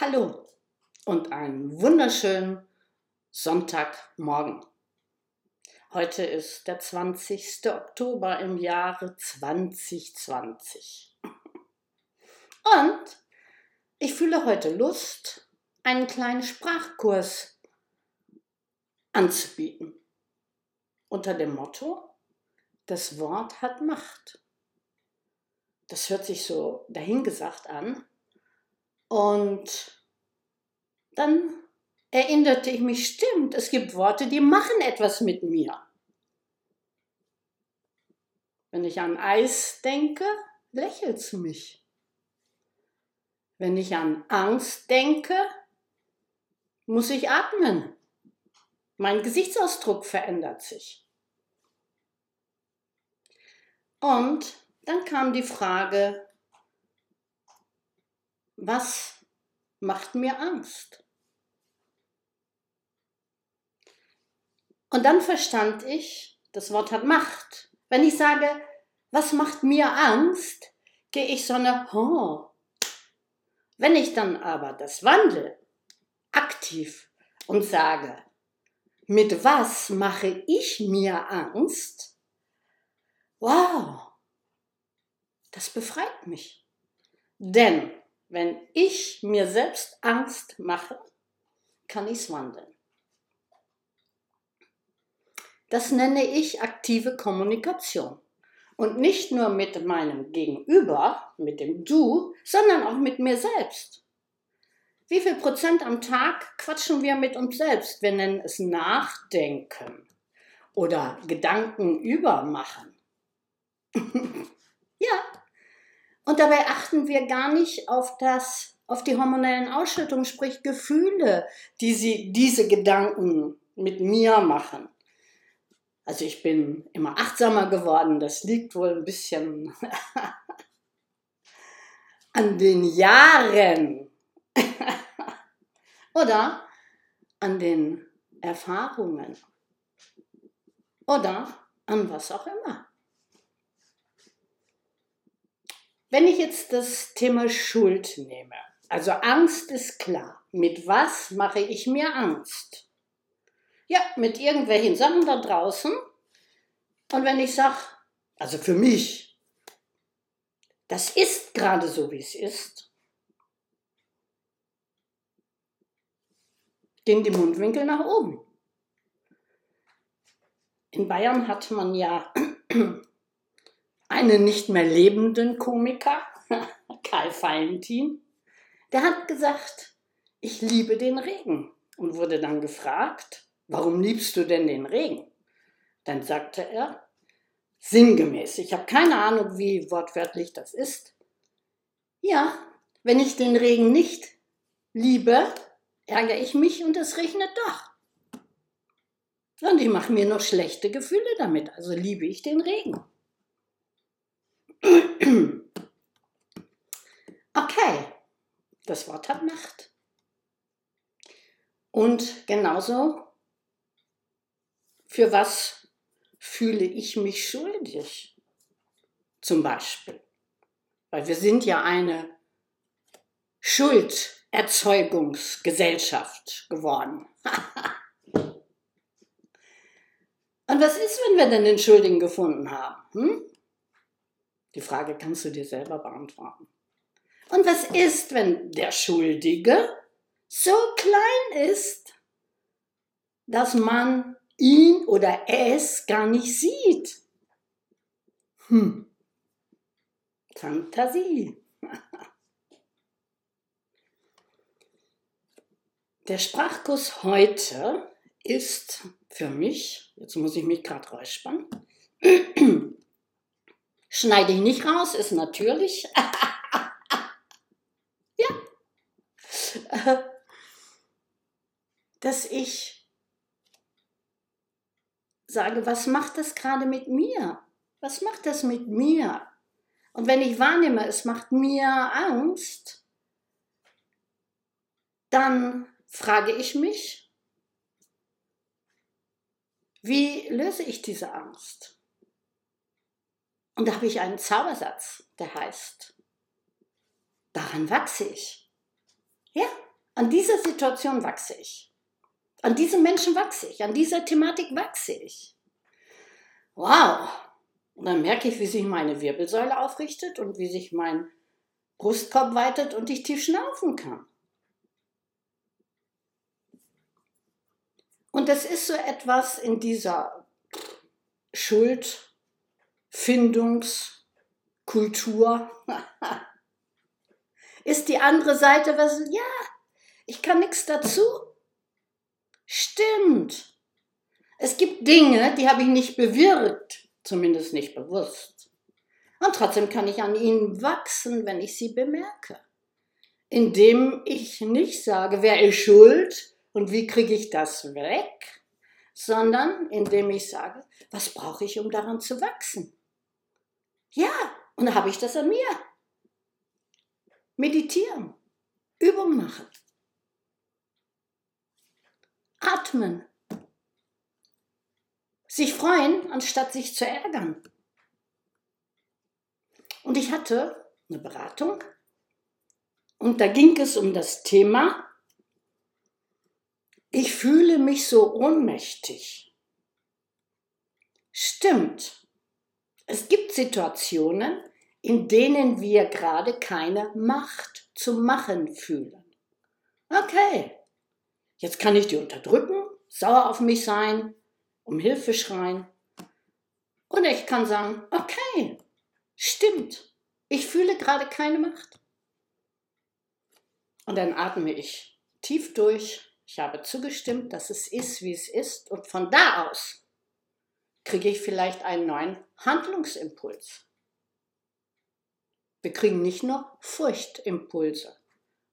Hallo und einen wunderschönen Sonntagmorgen. Heute ist der 20. Oktober im Jahre 2020. Und ich fühle heute Lust, einen kleinen Sprachkurs anzubieten. Unter dem Motto, das Wort hat Macht. Das hört sich so dahingesagt an. Und dann erinnerte ich mich, stimmt, es gibt Worte, die machen etwas mit mir. Wenn ich an Eis denke, lächelt's mich. Wenn ich an Angst denke, muss ich atmen. Mein Gesichtsausdruck verändert sich. Und dann kam die Frage, was macht mir Angst? Und dann verstand ich, das Wort hat Macht. Wenn ich sage, was macht mir Angst, gehe ich so eine oh. Wenn ich dann aber das wandle, aktiv und sage, mit was mache ich mir Angst? Wow, das befreit mich. Denn wenn ich mir selbst Angst mache, kann ich es wandeln. Das nenne ich aktive Kommunikation. Und nicht nur mit meinem Gegenüber, mit dem Du, sondern auch mit mir selbst. Wie viel Prozent am Tag quatschen wir mit uns selbst? Wir nennen es Nachdenken oder Gedanken übermachen. Ja. Und dabei achten wir gar nicht auf die hormonellen Ausschüttungen, sprich Gefühle, die diese Gedanken mit mir machen. Also ich bin immer achtsamer geworden, das liegt wohl ein bisschen an den Jahren oder an den Erfahrungen oder an was auch immer. Wenn ich jetzt das Thema Schuld nehme, also Angst ist klar. Mit was mache ich mir Angst? Ja, mit irgendwelchen Sachen da draußen. Und wenn ich sage, also für mich, das ist gerade so, wie es ist, gehen die Mundwinkel nach oben. In Bayern hat man ja einen nicht mehr lebenden Komiker, Karl Valentin, der hat gesagt, ich liebe den Regen. Und wurde dann gefragt, warum liebst du denn den Regen? Dann sagte er, sinngemäß, ich habe keine Ahnung, wie wortwörtlich das ist. Ja, wenn ich den Regen nicht liebe, ärgere ich mich und es regnet doch. Und ich mache mir noch schlechte Gefühle damit, also liebe ich den Regen. Okay, das Wort hat Macht. Und genauso, für was fühle ich mich schuldig? Zum Beispiel. Weil wir sind ja eine Schulderzeugungsgesellschaft geworden. Und was ist, wenn wir denn den Schuldigen gefunden haben? Die Frage kannst du dir selber beantworten. Und was ist, wenn der Schuldige so klein ist, dass man ihn oder es gar nicht sieht? Fantasie. Der Sprachkurs heute ist für mich, jetzt muss ich mich gerade räuspern, schneide ich nicht raus, ist natürlich. Ja. Dass ich sage, was macht das gerade mit mir? Was macht das mit mir? Und wenn ich wahrnehme, es macht mir Angst, dann frage ich mich, wie löse ich diese Angst? Und da habe ich einen Zaubersatz, der heißt, daran wachse ich. Ja, An dieser Situation wachse ich. An diesem Menschen wachse ich. An dieser Thematik wachse ich. Wow! Und dann merke ich, wie sich meine Wirbelsäule aufrichtet und wie sich mein Brustkorb weitet und ich tief schnaufen kann. Und das ist so etwas in dieser Schuldfindungskultur. Ist die andere Seite was? Ja, ich kann nichts dazu. Stimmt. Es gibt Dinge, die habe ich nicht bewirkt, zumindest nicht bewusst. Und trotzdem kann ich an ihnen wachsen, wenn ich sie bemerke. Indem ich nicht sage, wer ist schuld und wie kriege ich das weg, sondern indem ich sage, was brauche ich, um daran zu wachsen? Ja, und dann habe ich das an mir. Meditieren, Übung machen, atmen, sich freuen, anstatt sich zu ärgern. Und ich hatte eine Beratung und da ging es um das Thema, ich fühle mich so ohnmächtig. Stimmt, es gibt Situationen, in denen wir gerade keine Macht zu machen fühlen. Okay, jetzt kann ich die unterdrücken, sauer auf mich sein, um Hilfe schreien. Und ich kann sagen, okay, stimmt, ich fühle gerade keine Macht. Und dann atme ich tief durch. Ich habe zugestimmt, dass es ist, wie es ist. Und von da aus kriege ich vielleicht einen neuen Handlungsimpuls. Wir kriegen nicht nur Furchtimpulse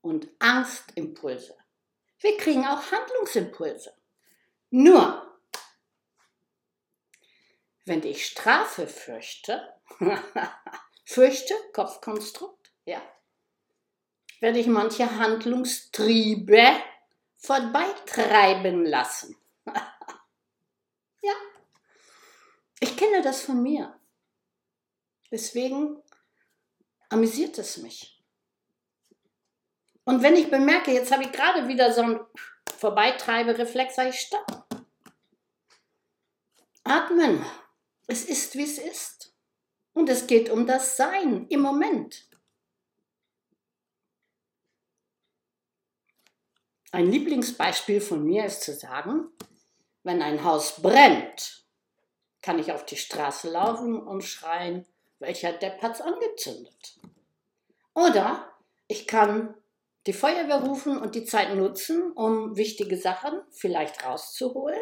und Angstimpulse. Wir kriegen auch Handlungsimpulse. Nur, wenn ich Strafe fürchte, fürchte, Kopfkonstrukt, ja, werde ich manche Handlungstriebe vorbeitreiben lassen. Ja, ich kenne das von mir. Deswegen amüsiert es mich. Und wenn ich bemerke, jetzt habe ich gerade wieder so einen Vorbeitreibereflex, sage ich, stopp. Atmen. Es ist, wie es ist. Und es geht um das Sein im Moment. Ein Lieblingsbeispiel von mir ist zu sagen, wenn ein Haus brennt, kann ich auf die Straße laufen und schreien, welcher Depp hat's angezündet? Oder ich kann die Feuerwehr rufen und die Zeit nutzen, um wichtige Sachen vielleicht rauszuholen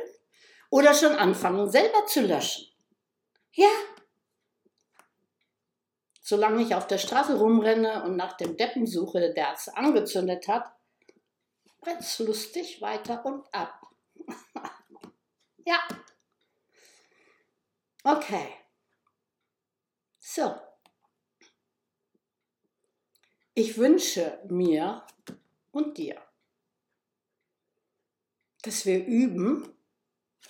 oder schon anfangen, selber zu löschen. Ja, solange ich auf der Straße rumrenne und nach dem Deppen suche, der es angezündet hat, brennt's lustig weiter und ab. Ja, okay. So, ich wünsche mir und dir, dass wir üben,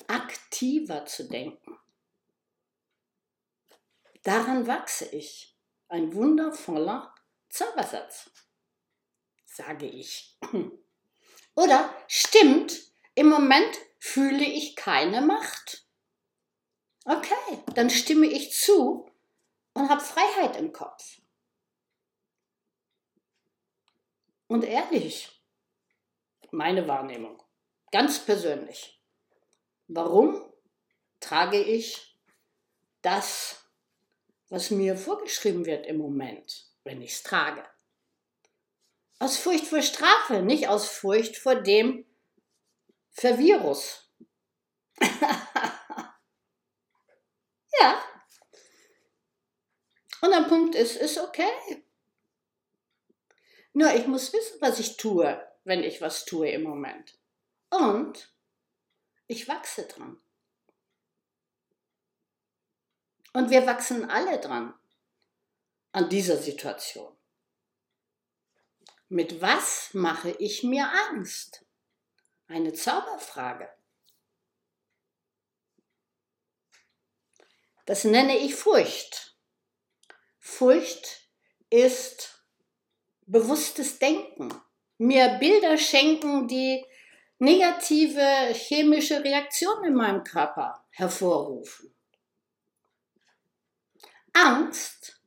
aktiver zu denken. Daran wachse ich. Ein wundervoller Zaubersatz, sage ich. Oder stimmt, im Moment fühle ich keine Macht. Okay, dann stimme ich zu. Und habe Freiheit im Kopf. Und ehrlich, meine Wahrnehmung, ganz persönlich. Warum trage ich das, was mir vorgeschrieben wird im Moment, wenn ich es trage? Aus Furcht vor Strafe, nicht aus Furcht vor dem Vervirus. Ja. Und der Punkt ist okay. Nur ich muss wissen, was ich tue, wenn ich was tue im Moment. Und ich wachse dran. Und wir wachsen alle dran an dieser Situation. Mit was mache ich mir Angst? Eine Zauberfrage. Das nenne ich Furcht. Furcht ist bewusstes Denken, mir Bilder schenken, die negative chemische Reaktionen in meinem Körper hervorrufen. Angst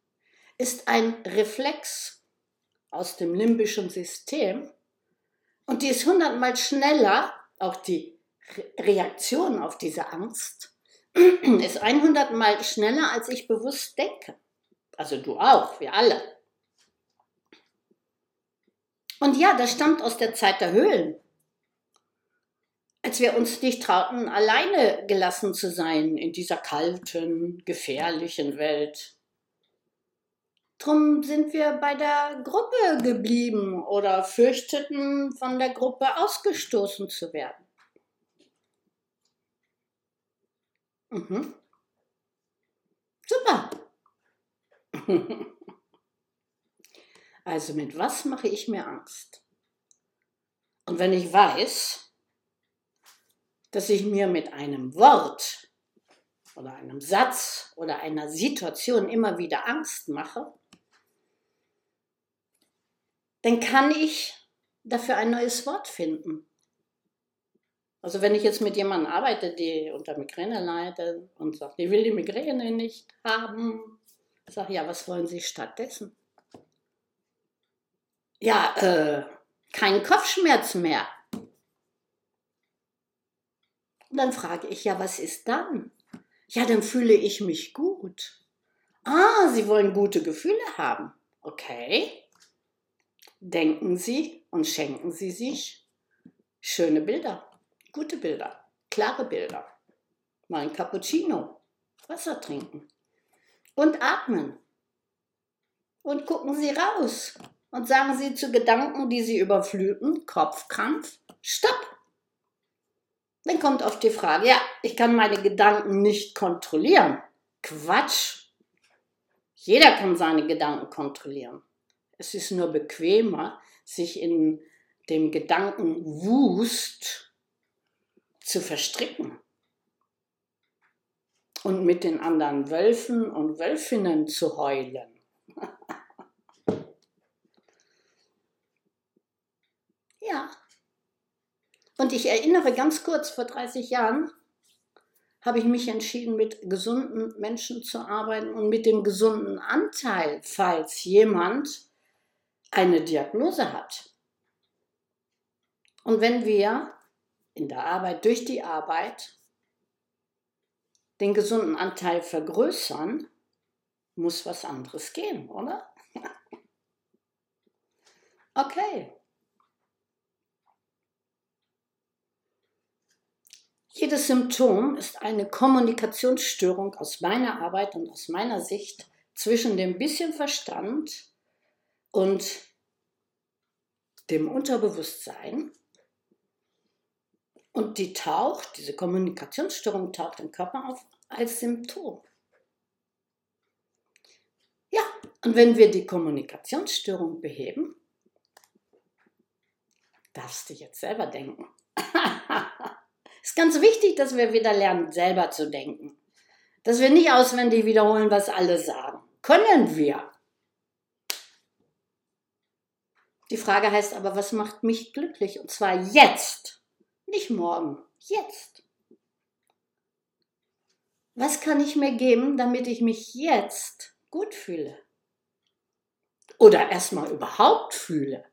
ist ein Reflex aus dem limbischen System und die ist 100-mal schneller, auch die Reaktion auf diese Angst ist 100-mal schneller, als ich bewusst denke. Also du auch, wir alle. Und ja, das stammt aus der Zeit der Höhlen, als wir uns nicht trauten, alleine gelassen zu sein in dieser kalten, gefährlichen Welt. Drum sind wir bei der Gruppe geblieben oder fürchteten, von der Gruppe ausgestoßen zu werden. Super. Also mit was mache ich mir Angst? Und wenn ich weiß, dass ich mir mit einem Wort oder einem Satz oder einer Situation immer wieder Angst mache, dann kann ich dafür ein neues Wort finden. Also wenn ich jetzt mit jemandem arbeite, der unter Migräne leidet und sagt, ich will die Migräne nicht haben, ich sage, ja, was wollen Sie stattdessen? Ja, kein Kopfschmerz mehr. Und dann frage ich, ja, was ist dann? Ja, dann fühle ich mich gut. Ah, Sie wollen gute Gefühle haben. Okay. Denken Sie und schenken Sie sich schöne Bilder, gute Bilder, klare Bilder. Mal ein Cappuccino, Wasser trinken und atmen. Und gucken Sie raus und sagen Sie zu Gedanken, die Sie überfluten, Kopfkrampf, stopp. Dann kommt oft die Frage, ja, ich kann meine Gedanken nicht kontrollieren. Quatsch. Jeder kann seine Gedanken kontrollieren. Es ist nur bequemer, sich in dem Gedankenwust zu verstricken und mit den anderen Wölfen und Wölfinnen zu heulen. Ja. Und ich erinnere ganz kurz, vor 30 Jahren habe ich mich entschieden, mit gesunden Menschen zu arbeiten und mit dem gesunden Anteil, falls jemand eine Diagnose hat. Und wenn wir in der Arbeit, durch die Arbeit, den gesunden Anteil vergrößern, muss was anderes gehen, oder? Okay. Jedes Symptom ist eine Kommunikationsstörung aus meiner Arbeit und aus meiner Sicht zwischen dem bisschen Verstand und dem Unterbewusstsein. Und die taucht, diese Kommunikationsstörung taucht im Körper auf als Symptom. Ja, und wenn wir die Kommunikationsstörung beheben, darfst du jetzt selber denken. Es ist ganz wichtig, dass wir wieder lernen, selber zu denken. Dass wir nicht auswendig wiederholen, was alle sagen. Können wir. Die Frage heißt aber, was macht mich glücklich? Und zwar jetzt. Nicht morgen. Jetzt. Was kann ich mir geben, damit ich mich jetzt gut fühle? Oder erstmal überhaupt fühle?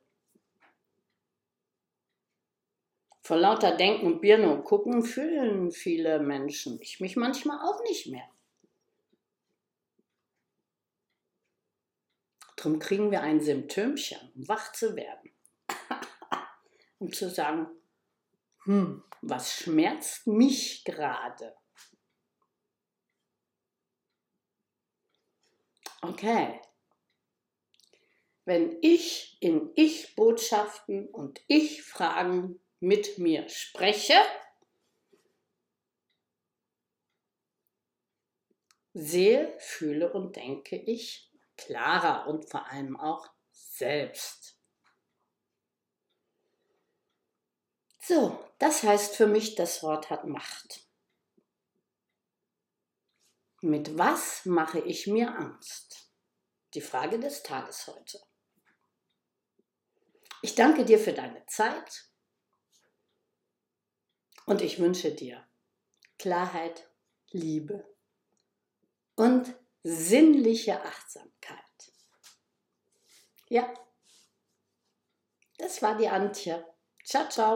Vor lauter Denken und Birne und Gucken fühlen viele Menschen. Ich mich manchmal auch nicht mehr. Drum kriegen wir ein Symptömchen, um wach zu werden. Um zu sagen, was schmerzt mich gerade? Okay. Wenn ich in Ich-Botschaften und Ich-Fragen mit mir spreche, sehe, fühle und denke ich klarer und vor allem auch selbst. So, das heißt für mich, das Wort hat Macht. Mit was mache ich mir Angst? Die Frage des Tages heute. Ich danke dir für deine Zeit und ich wünsche dir Klarheit, Liebe und sinnliche Achtsamkeit. Ja, das war die Antje. Ciao, ciao.